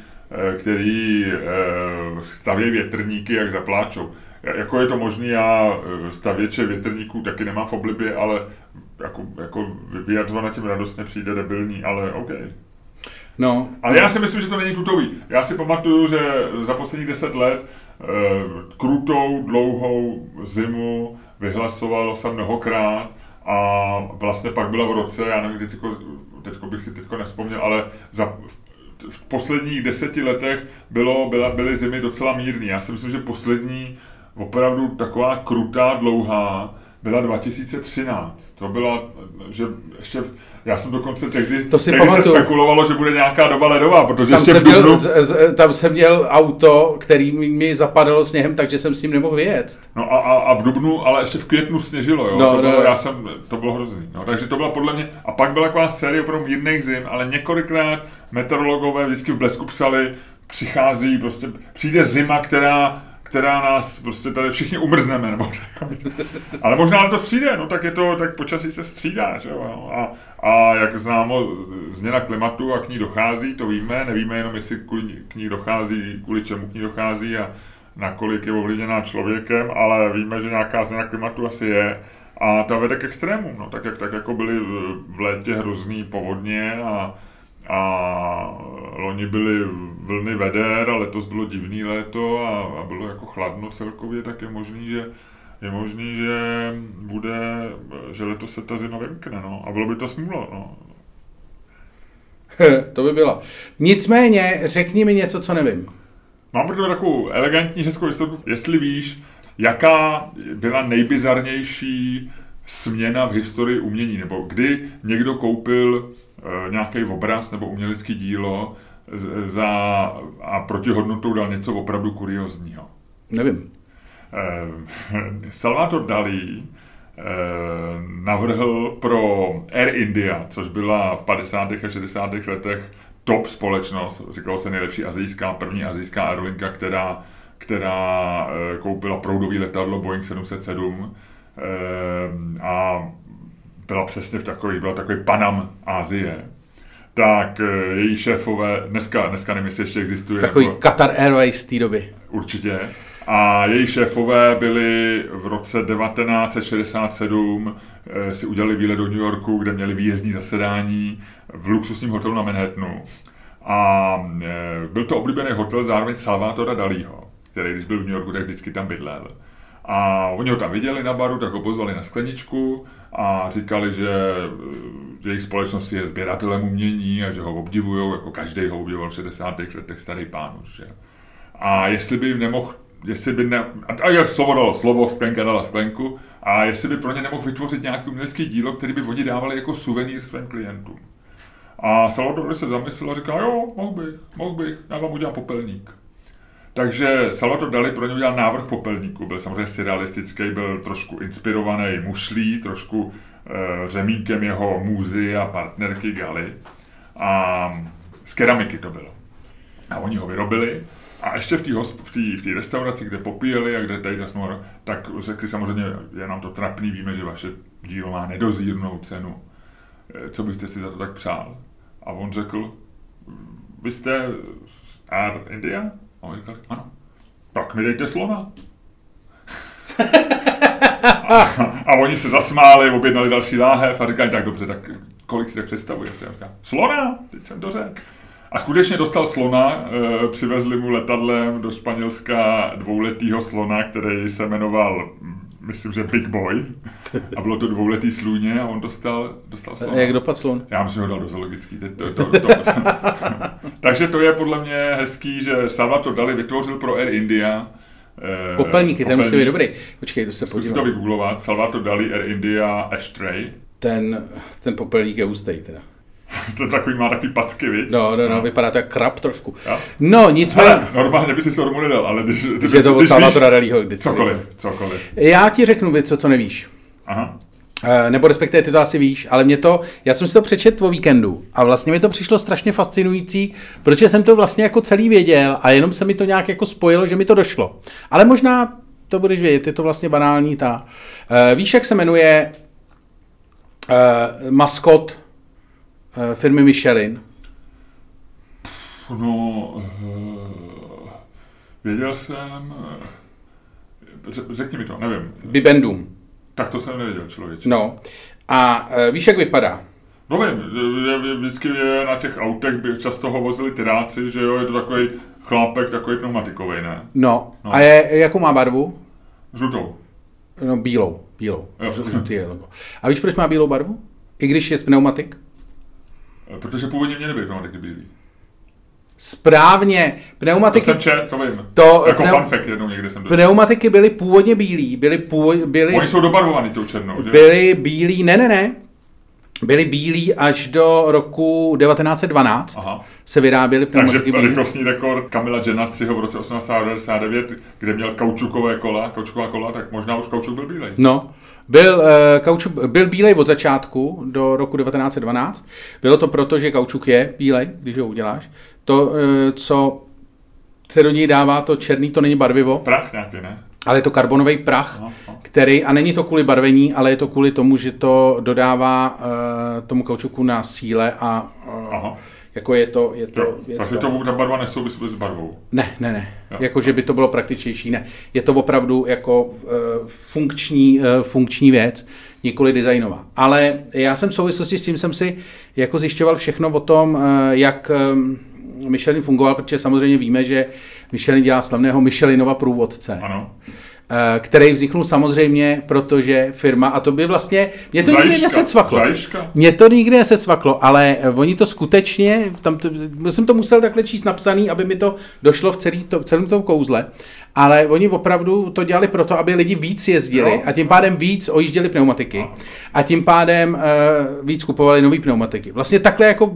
stavějí větrníky, jak zapláčou. Jako je to možný, já stavěče větrníků taky nemám v oblibě, ale jako vyjadřovat tím radostně přijde debilní, ale OK. No. Ale já si myslím, že to není tutový. Já si pamatuju, že za posledních 10 let krutou, dlouhou zimu vyhlasoval jsem mnohokrát a vlastně pak byla v roce, já nevím, kdy teďko bych si nevzpomněl, ale v posledních 10 letech byly zimy docela mírný. Já si myslím, že poslední opravdu taková krutá, dlouhá byla 2013. To byla, že ještě, já jsem dokonce tehdy se spekulovalo, že bude nějaká doba ledová, protože tam ještě tam jsem měl auto, který mi zapadalo sněhem, takže jsem s ním nemohl vyjet. No a v dubnu, ale ještě v květnu sněžilo, jo. To bylo hrozný. No, takže to byla podle mě, a pak byla taková série opravdu mírných zim, ale několikrát meteorologové vždycky v Blesku psali, přijde zima, která nás prostě tady všichni umrzneme. Nebo ale možná to přijde, no tak je to, tak počasí se střídá, že jo. A jak známo, změna klimatu a k ní dochází, to víme, nevíme jenom, jestli k ní dochází, kvůli čemu k ní dochází a nakolik je ovlivněná člověkem, ale víme, že nějaká změna klimatu asi je a ta vede k extrémům, no tak jako byly v létě hrozný povodně a loni byly vlny veder a letos bylo divný léto a bylo jako chladno celkově, tak je možný, že bude, že letos se ta zima vymkne, no. A bylo by to smůla, no. To by bylo. Nicméně, řekni mi něco, co nevím. Mám pro tebe takovou elegantní, hezkou historii. Jestli víš, jaká byla nejbizarnější směna v historii umění, nebo kdy někdo koupil nějaký obraz nebo umělecké dílo a protihodnotou dal něco opravdu kuriózního. Nevím. Salvador Dalí navrhl pro Air India, což byla v 50. a 60. letech top společnost, říkalo se nejlepší první asijská aerolinka, která koupila proudové letadlo Boeing 707 a byla přesně takový Panam Asie, tak její šéfové, dneska nevím, jestli ještě existuje. Takový jako Qatar Airways z té doby. Určitě. A její šéfové byli v roce 1967, si udělali výlet do New Yorku, kde měli výjezdní zasedání v luxusním hotelu na Manhattanu. A byl to oblíbený hotel zároveň Salvadora Dalího, který když byl v New Yorku, tak vždycky tam bydlel. A oni ho tam viděli na baru, tak ho pozvali na skleničku a říkali, že jejich společnost je sběratelem umění a že ho obdivují, jako každý ho obdivoval v 60. letech starý pán už. A jestli by nemohl, jak slovo dalo slovo, sklenka dala sklenku, a jestli by pro ně nemohl vytvořit nějaký umělecký dílo, který by oni dávali jako suvenýr svým klientům. A Salvador se zamyslel a říkal, jo, mohl bych, já vám udělám popelník. Takže Salvador Dalí pro ně udělal návrh popelníku, byl samozřejmě surrealistický, byl trošku inspirovaný mušlí, trošku řemínkem jeho můzy a partnerky Gali. A z keramiky to bylo. A oni ho vyrobili a ještě v té restauraci, kde popíjeli a kde tady zasnul, tak řekli samozřejmě, je nám to trapný, víme, že vaše dílo má nedozírnou cenu. Co byste si za to tak přál? A on řekl, vy jste Air India? A oni říkali, ano, tak mi dejte slona. a oni se zasmáli, objednali další láhev a říkali, tak dobře, tak kolik si tak představujete? Slona, teď jsem to řekl. A skutečně dostal slona, přivezli mu letadlem do Španělska dvouletýho slona, který se jmenoval, myslím, že Big Boy. A bylo to dvouletý slůně a on dostal slona. Jak dopadl slon? Já myslím, že ho dal do zoologický. Takže to je podle mě hezký, že Salvador Dalí vytvořil pro Air India popelníky, ten musí být dobrý. Počkej, to se podívám. Zkus si to vygooglovat. Salvador Dalí, Air India, ashtray. Ten popelník je ústej teda. To takový má takový packy, viď? No, vypadá to jak krab trošku. Jo? No, nicméně. Normálně by si to hormu nedal, ale když je to od Salvadora Dalího. Cokoliv. Já ti řeknu věc, co nevíš. Aha. Nebo respektive ty to asi víš, ale já jsem si to přečetl o víkendu a vlastně mi to přišlo strašně fascinující, protože jsem to vlastně jako celý věděl a jenom se mi to nějak jako spojilo, že mi to došlo. Ale možná to budeš vědět, je to vlastně banální ta. Víš, jak se jmenuje maskot firmy Michelin? No, věděl jsem, řekni mi to, nevím. Bibendum. Tak to jsem nevěděl, člověče. No. A víš, jak vypadá? No vím, vždycky je na těch autech, často ho vozili tyráci, že jo, je to takový chlápek, takový pneumatikovej, ne? No. A jakou má barvu? Žlutou. No, bílou. Žlutý je logo. A víš, proč má bílou barvu? I když je z pneumatik? Protože původně mě nebyl pneumatiky bílý. Správně. Pneumatiky. To jsem čet, to vím. Jako fun fact jednou někde jsem dostal. Pneumatiky byly původně bílý, Oni jsou dobarvovaný tou černou, že? Byly bílý. Ne. Byly bílý až do roku 1912. Aha. Se vyráběly pneumatiky. Takže rychlostní rekord Kamila Genaziho v roce 1899, kde měl kaučuková kola, tak možná už kaučuk byl bílej. No. Kaučuk byl bílej od začátku do roku 1912. Bylo to proto, že kaučuk je bílej, když ho uděláš. To, co se do něj dává, to černý, to není barvivo. Prach nějaký, ne? Ale je to karbonový prach, který, a není to kvůli barvení, ale je to kvůli tomu, že to dodává tomu kaučuku na síle a jako je to. Takže ta barva nesouvisí s barvou? Ne. Jakože by to bylo praktičnější, ne. Je to opravdu jako funkční věc, nikoli designová. Ale já jsem v souvislosti s tím jsem si jako zjišťoval všechno o tom, jak Michelin fungoval, protože samozřejmě víme, že Michelin dělá slavného Michelinova průvodce. Ano. Který vzniknul samozřejmě, protože firma, a to by vlastně, mě to nikdy nesecvaklo, ale oni to skutečně, jsem to musel takhle číst napsaný, aby mi to došlo v celém tom kouzle, ale oni opravdu to dělali proto, aby lidi víc jezdili a tím pádem víc ojížděli pneumatiky a tím pádem víc kupovali nový pneumatiky. Vlastně takhle jako,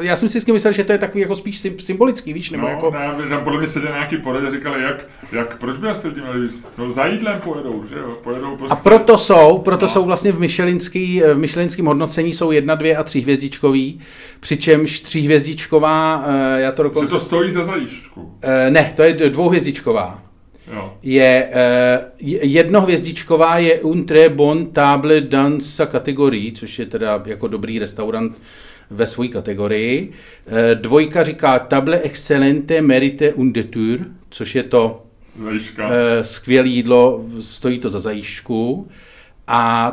já jsem si vždycky myslel, že to je takový jako spíš symbolický, víš, nebo jako... Tam podle mě seděl nějaký poradě a říkali, proč by asi no za jídlem pojedou, že jo? Pojedou prostě. A proto jsou vlastně v michelinském hodnocení jsou 1, 2 a 3 hvězdičkový, přičemž 3 hvězdičková, já to dokonce... Že to stojí za zajíždku? Ne, to je 2 hvězdičková. Jo. Je 1 hvězdičková je un très bon table dans kategorii, což je teda jako dobrý restaurant ve své kategorii. 2 říká table excellente merite un détour, což je to skvělé jídlo, stojí to za zajíždku. A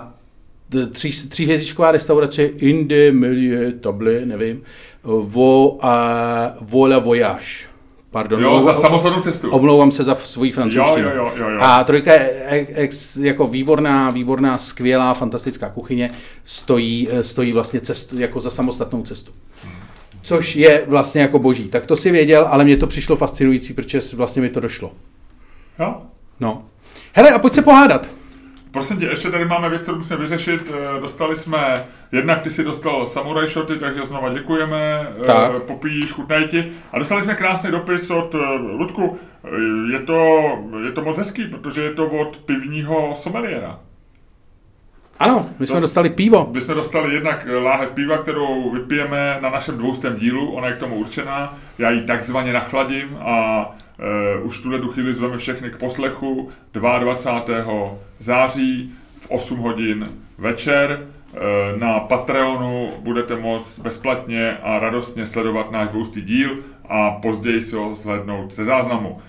3 hvězdičková restaurace in de milieu table, nevím, vola voyage. Pardon, jo, za samostatnou cestu. Omlouvám se za svoji francouzštinu. Jo. A 3 je jako výborná, skvělá, fantastická kuchyně, stojí vlastně cestu, jako za samostatnou cestu. Což je vlastně jako boží. Tak to si věděl, ale mě to přišlo fascinující, protože vlastně mi to došlo. Jo? No. Hele, a pojď se pohádat. Prosím tě, ještě tady máme věc, kterou musíme vyřešit. Dostali jsme, jednak ty si dostal samuraj shoty, takže znova děkujeme. Tak. Popíš, chutnají ti. A dostali jsme krásný dopis od Ludku. Je to moc hezký, protože je to od pivního sommeliera. Ano, my jsme dostali pivo. My jsme dostali jednak láhev piva, kterou vypijeme na našem 200. dílu, ona je k tomu určená. Já ji takzvaně nachladím a už tuhle chvíli zveme všechny k poslechu 22. září v 8 hodin večer. Na Patreonu budete moct bezplatně a radostně sledovat náš 200. díl a později si ho slednout ze záznamu.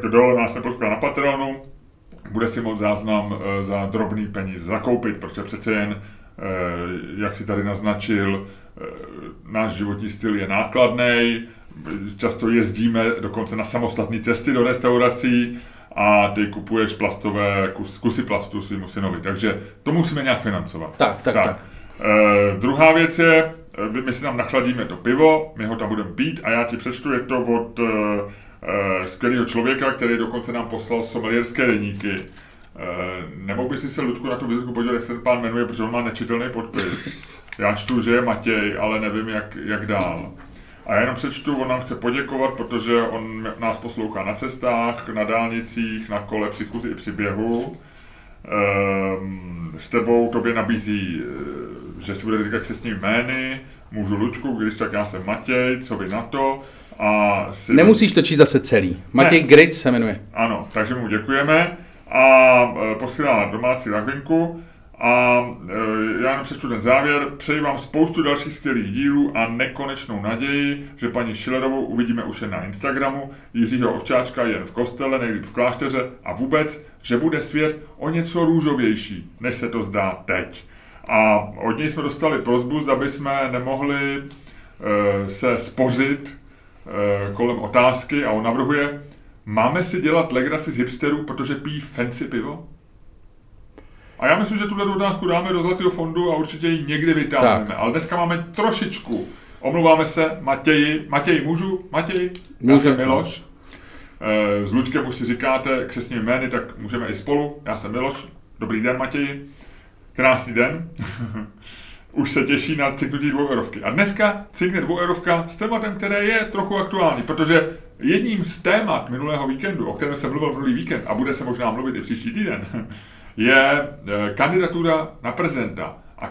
Kdo nás nepodporuje na Patreonu, bude si moct záznam za drobný peníz zakoupit, protože přece jen jak si tady naznačil, náš životní styl je nákladný, často jezdíme dokonce na samostatné cesty do restaurací a ty kupuješ plastové kusy plastu svýmu synovi. Takže to musíme nějak financovat. Tak. Druhá věc je, my si tam nachladíme to pivo, my ho tam budeme pít a já ti přečtu, je to od skvělého člověka, který dokonce nám poslal somelierské deníky. Nebo by si se, Ludku, na tu vizitku podíval, jak se ten pán jmenuje, protože on má nečitelný podpis. Já čtu, že je Matěj, ale nevím, jak dál. A já jenom přečtu, on nám chce poděkovat, protože on nás poslouchá na cestách, na dálnicích, na kole, při chůzi i při běhu. S tebou tobě nabízí, že si bude říkat křestní jmény, můžu Ludku, když tak já jsem Matěj, co vy na to. A nemusíš to číst zase celý. Matěj Gryc se jmenuje. Ano, takže mu děkujeme. A posílá domácí rakvinku a já jenom přečtu ten závěr. Přeji vám spoustu dalších skvělých dílů a nekonečnou naději, že paní Schillerovou uvidíme už jen na Instagramu, Jiřího Ovčáčka jen v kostele, nejlíp v klášteře a vůbec, že bude svět o něco růžovější, než se to zdá teď. A od něj jsme dostali prosbu, zda bychom nemohli se spořit kolem otázky a on navrhuje: máme si dělat legraci z hipsterů, protože pijí fancy pivo? A já myslím, že tuhle otázku dáme do Zlatého fondu a určitě ji někdy vytáhneme. Tak. Ale dneska máme trošičku. Omlouváme se Matěji. Matěj, můžu? Matěj, já jsem Miloš. S Luďkem už si říkáte křestní jmény, tak můžeme i spolu. Já jsem Miloš. Dobrý den, Matěji. Krásný den. Už se těší na ciknutí dvoueurovky. A dneska cikne dvoueurovka s tématem, které je trochu aktuální, protože jedním z témat minulého víkendu, o kterém jsem mluvil minulý víkend a bude se možná mluvit i příští týden, je kandidatura na prezidenta a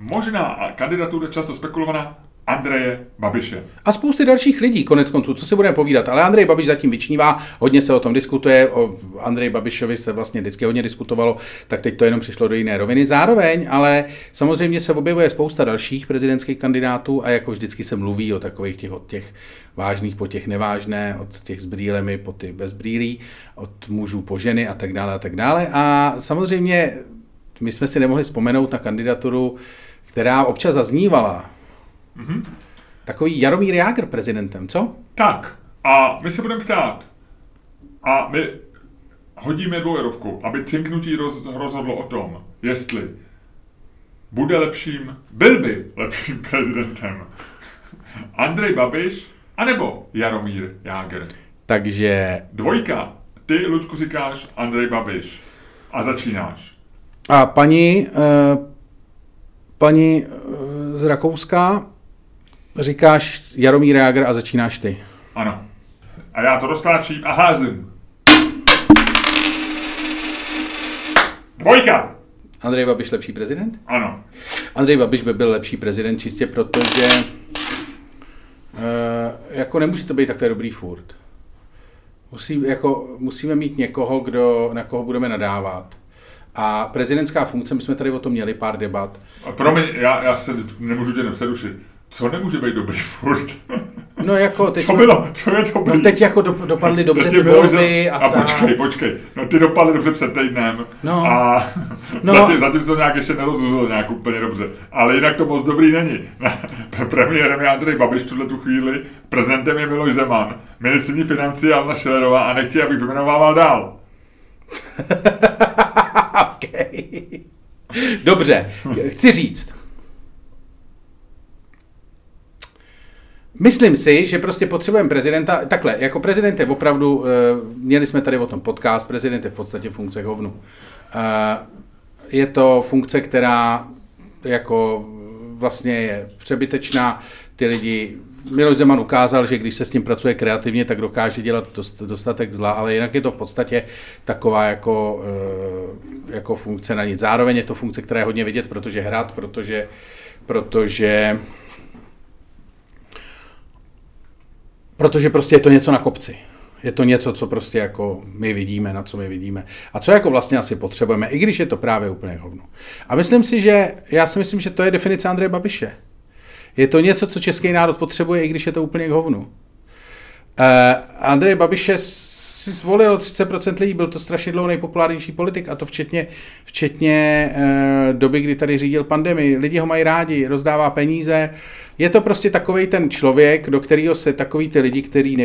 možná kandidatura často spekulovaná Andreje Babiše. A spousty dalších lidí, konec konců, co si budeme povídat, ale Andrej Babiš zatím vyčnívá, hodně se o tom diskutuje, o Andreji Babišovi se vlastně vždycky hodně diskutovalo, tak teď to jenom přišlo do jiné roviny. Zároveň, ale samozřejmě se objevuje spousta dalších prezidentských kandidátů a jako vždycky se mluví o takových těch vážných po těch nevážné, od těch s brýlemi po ty bez brýlí, od mužů po ženy a tak dále a tak dále. A samozřejmě my jsme si nemohli vzpomenout na kandidaturu, která občas zaznívala. Mm-hmm. Takový Jaromír Jágr prezidentem, co? Tak, a my se budeme ptát. A my hodíme dvouerovku, aby cinknutí rozhodlo o tom, jestli byl by lepším prezidentem Andrej Babiš, anebo Jaromír Jágr. Takže dvojka. Ty, Ludku, říkáš Andrej Babiš. A začínáš. A paní z Rakouska, říkáš Jaromír Jágr a začínáš ty. Ano. A já to roztáčím a házím. Dvojka! Andrej Babiš lepší prezident? Ano. Andrej Babiš by byl lepší prezident čistě proto, že jako nemůže to být takhle dobrý furt. Musíme mít někoho, na koho budeme nadávat. A prezidentská funkce, my jsme tady o tom měli pár debat. A promiň, já se nemůžu tě nepřerušit. Co nemůže být dobrý furt? No jako teď co je dobrý? No teď jako dopadly dobře ty volby a počkej. No ty dopadly dobře před týdnem. No. A no. Zatím se nějak ještě nerozuzlo nějak úplně dobře. Ale jinak to moc dobrý není. Premiérem je Andrej Babiš v tuto chvíli, prezidentem je Miloš Zeman, ministryní financí Jana Schillerová a nechtějí, abych vymenovával dál. Okay. Dobře, chci říct. Myslím si, že prostě potřebujeme prezidenta, takhle, jako prezident je opravdu, měli jsme tady o tom podcast, prezident je v podstatě funkce hovnu. Je to funkce, která jako vlastně je přebytečná, ty lidi, Miloš Zeman ukázal, že když se s ním pracuje kreativně, tak dokáže dělat dostatek zla, ale jinak je to v podstatě taková jako funkce na nic. Zároveň je to funkce, která je hodně vidět, protože Hrad, protože prostě je to něco na kopci. Je to něco, co prostě jako my vidíme, na co my vidíme. A co jako vlastně asi potřebujeme, i když je to právě úplně hovno. A já si myslím, že to je definice Andreje Babiše. Je to něco, co český národ potřebuje, i když je to úplně k hovnu. Andreje Babiše si zvolilo 30% lidí, byl to strašně dlouho nejpopulárnější politik, a to včetně doby, kdy tady řídil pandemii. Lidi ho mají rádi, rozdává peníze. Je to prostě takovej ten člověk, do kterého se takový ty lidi, kteří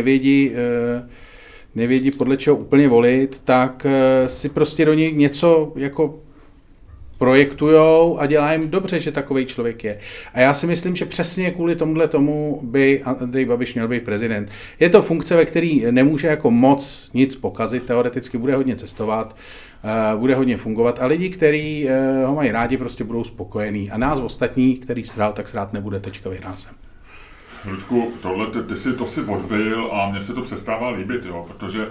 nevědí podle čeho úplně volit, tak si prostě do něj něco jako projektujou a dělá jim dobře, že takovej člověk je. A já si myslím, že přesně kvůli tomhle tomu by Andrej Babiš měl být prezident. Je to funkce, ve které nemůže jako moc nic pokazit, teoreticky bude hodně cestovat, bude hodně fungovat a lidi, kteří ho mají rádi, prostě budou spokojení. A nás ostatní, který srál, tak srát nebude, tečka, vyhrál jsem. Ludku, tohle ty si odbyl a mně se to přestává líbit, jo, protože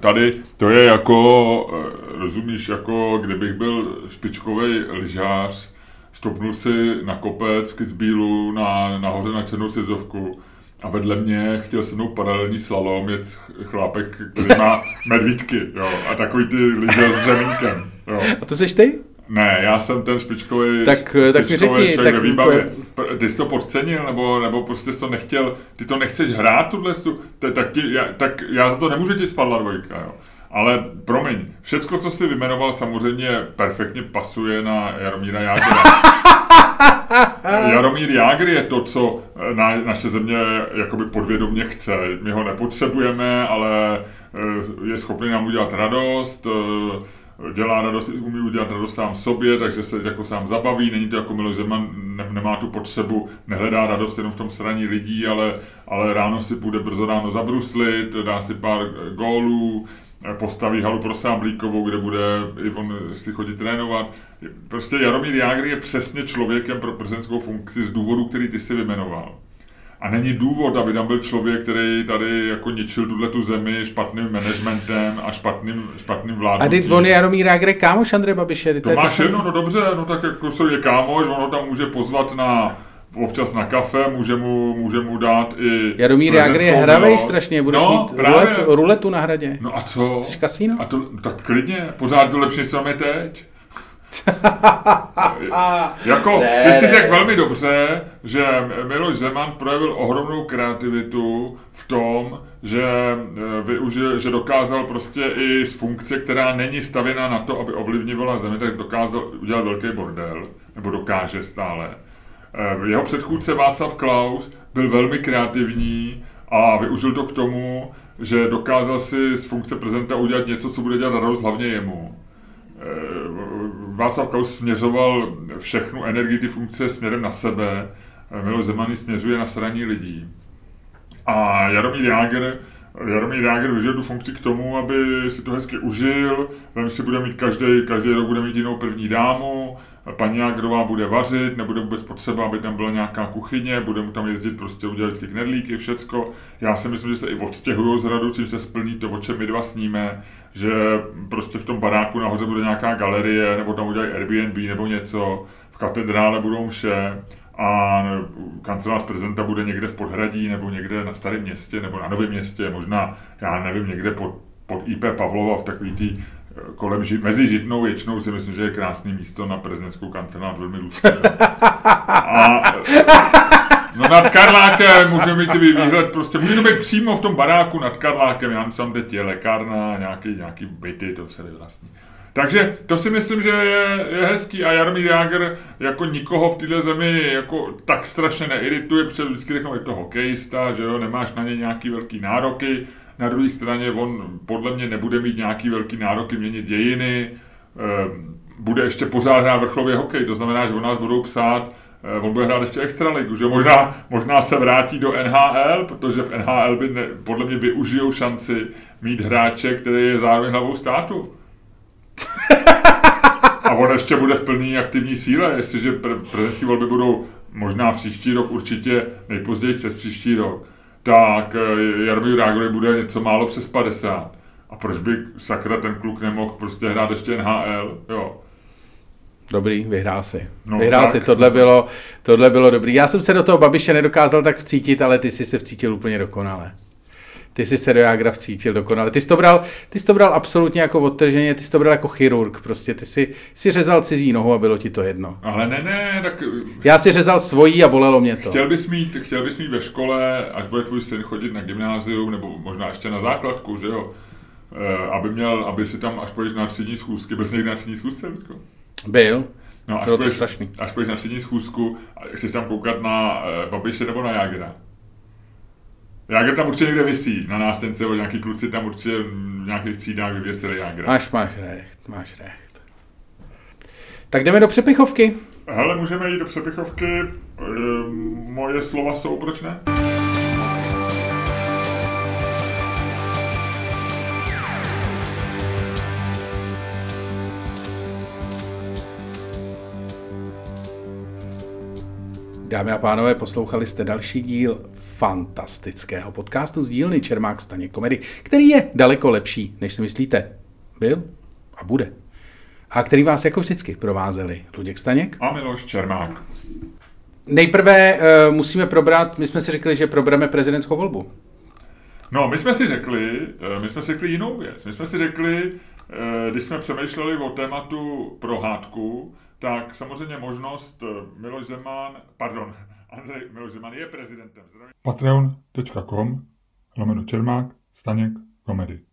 tady to je jako, rozumíš, jako kdybych byl špičkový lyžář, stoupnul si na kopec v Kitzbílu, nahoře na Černou sjezdovku a vedle mě chtěl se mnou paralelní slalom jet chlápek, který má medvídky, jo, a takový ty lyžař s řemínkem, jo. A to seš ty? Ne, já jsem ten špičkový člověk ve výbavě. Ty jsi to podcenil, nebo prostě jsi to nechtěl, ty to nechceš hrát tuhle, tak já za to nemůžu ti spadla dvojka, jo. Ale promiň, všecko, co jsi vyjmenoval, samozřejmě perfektně pasuje na Jaromíra Jágra. Jaromír Jágr je to, co naše země jakoby podvědomě chce. My ho nepotřebujeme, ale je schopný nám udělat radost, umí udělat radost sám sobě, takže se jako sám zabaví, není to jako Miloš Zeman, nemá tu potřebu, nehledá radost jenom v tom sraní lidí, ale ráno si půjde brzo ráno zabruslit, dá si pár gólů, postaví halu pro Sáblíkovou, kde bude i on si chodit trénovat. Prostě Jaromír Jágr je přesně člověkem pro prezidentskou funkci z důvodu, který ty si vyjmenoval. A není důvod, aby tam byl člověk, který tady jako ničil tuto zemi špatným managementem a špatným vládnutím. A teď on je Jaromír Jágr kámoš Andreje Babiše. To máš jedno, no dobře, no tak jako se je kámoš, ono tam může pozvat občas na kafe, může mu dát i... Jaromír Jágr je hravej strašně, budeš mít ruletu na Hradě. No a co? Jsi kasíno? A to, tak klidně, pořád to lepší, co tam je teď. Jako, ty si řekl velmi dobře, že Miloš Zeman projevil ohromnou kreativitu v tom, že dokázal prostě i z funkce, která není stavěná na to, aby ovlivňovala zemi, tak dokázal udělat velký bordel, nebo dokáže stále. Jeho předchůdce Václav Klaus byl velmi kreativní a využil to k tomu, že dokázal si z funkce prezidenta udělat něco, co bude dělat radost hlavně jemu. Václav Klaus směřoval všechnu energii ty funkce směrem na sebe, Miloš Zeman směřuje na straně lidí. A Jaromír Jágr vyžil tu funkci k tomu, aby si to hezky užil, vem si bude mít každý rok bude mít jinou první dámu, paní Jágrová bude vařit, nebude vůbec potřeba, aby tam byla nějaká kuchyně, bude mu tam jezdit prostě udělat knedlíky, všecko. Já si myslím, že se i odstěhujou z Hradu, čím se splní to, o čem my dva sníme, že prostě v tom baráku nahoře bude nějaká galerie, nebo tam udělají Airbnb nebo něco, v katedrále budou mše a kancelář prezidenta bude někde v Podhradí, nebo někde na Starém Městě, nebo na Novém Městě, možná, já nevím, někde pod IP Pavlova v takový tý kolem mezi Žitnou Ječnou, si myslím, že je krásné místo na prezidentskou kancelář, velmi luské. No nad Karlákem můžeme mít výhled, prostě může to být přímo v tom baráku nad Karlákem, já myslím, teď je lékárna, nějaký byty, to se vlastně. Takže to si myslím, že je hezký a Jaromír Jágr jako nikoho v této zemi jako tak strašně neirituje, protože vždycky řeknou, je to hokejista, že jo, nemáš na něj nějaký velký nároky, na druhé straně on podle mě nebude mít nějaký velký nároky měnit dějiny, bude ještě pořád hrát vrcholově hokej, to znamená, že o nás budou psát, on bude hrát ještě extraligu, že možná se vrátí do NHL, protože v NHL podle mě využijou šanci mít hráče, který je zároveň hlavou státu. A on ještě bude v plný aktivní síle, jestliže prezidentské volby budou možná příští rok, určitě nejpozději přes příští rok, tak Jaromíru Jágrovi bude něco málo přes 50. A proč by sakra ten kluk nemohl prostě hrát ještě NHL, jo. Dobrý, vyhrál si. No, vyhrál tak, si, tohle bylo dobrý. Já jsem se do toho Babiše nedokázal tak vcítit, ale ty jsi se vcítil úplně dokonale. Ty jsi se do Jágra vcítil dokonale. Ty jsi to bral absolutně jako odtrženě, ty jsi to bral jako chirurg, prostě ty jsi řezal cizí nohu a bylo ti to jedno. Ale ne, tak... Já si řezal svojí a bolelo mě to. Chtěl bys mít ve škole, až bude tvůj syn chodit na gymnázium, nebo možná ještě na základku, že jo? Aby si tam, až půjdeš na třídní schůzky, byl jsi někdy na třídní schůzce, Vítko? Byl. No, až půjdeš na třídní schůzku, chceš tam koukat na Babiše nebo na Jágra. Jágr tam určitě někde visí na nástence, nebo nějaký kluci tam určitě v nějakých třídách vyvěsili Jágra. Máš recht. Tak jdeme do přepichovky. Hele, můžeme jít do přepichovky. Moje slova jsou, proč ne? Dámy a pánové, poslouchali jste další díl fantastického podcastu z dílny Čermák Staněk Komedy, který je daleko lepší, než si myslíte. Byl a bude. A který vás jako vždycky provázeli Luděk Staněk a Miloš Čermák. Nejprve musíme probrat, my jsme si řekli, že probereme prezidentskou volbu. No, my jsme si řekli jinou věc. My jsme si řekli, když jsme přemýšleli o tématu pro hádku, tak samozřejmě možnost Miloš Zeman je prezidentem. Patreon.com/Čermák Staněk Komedy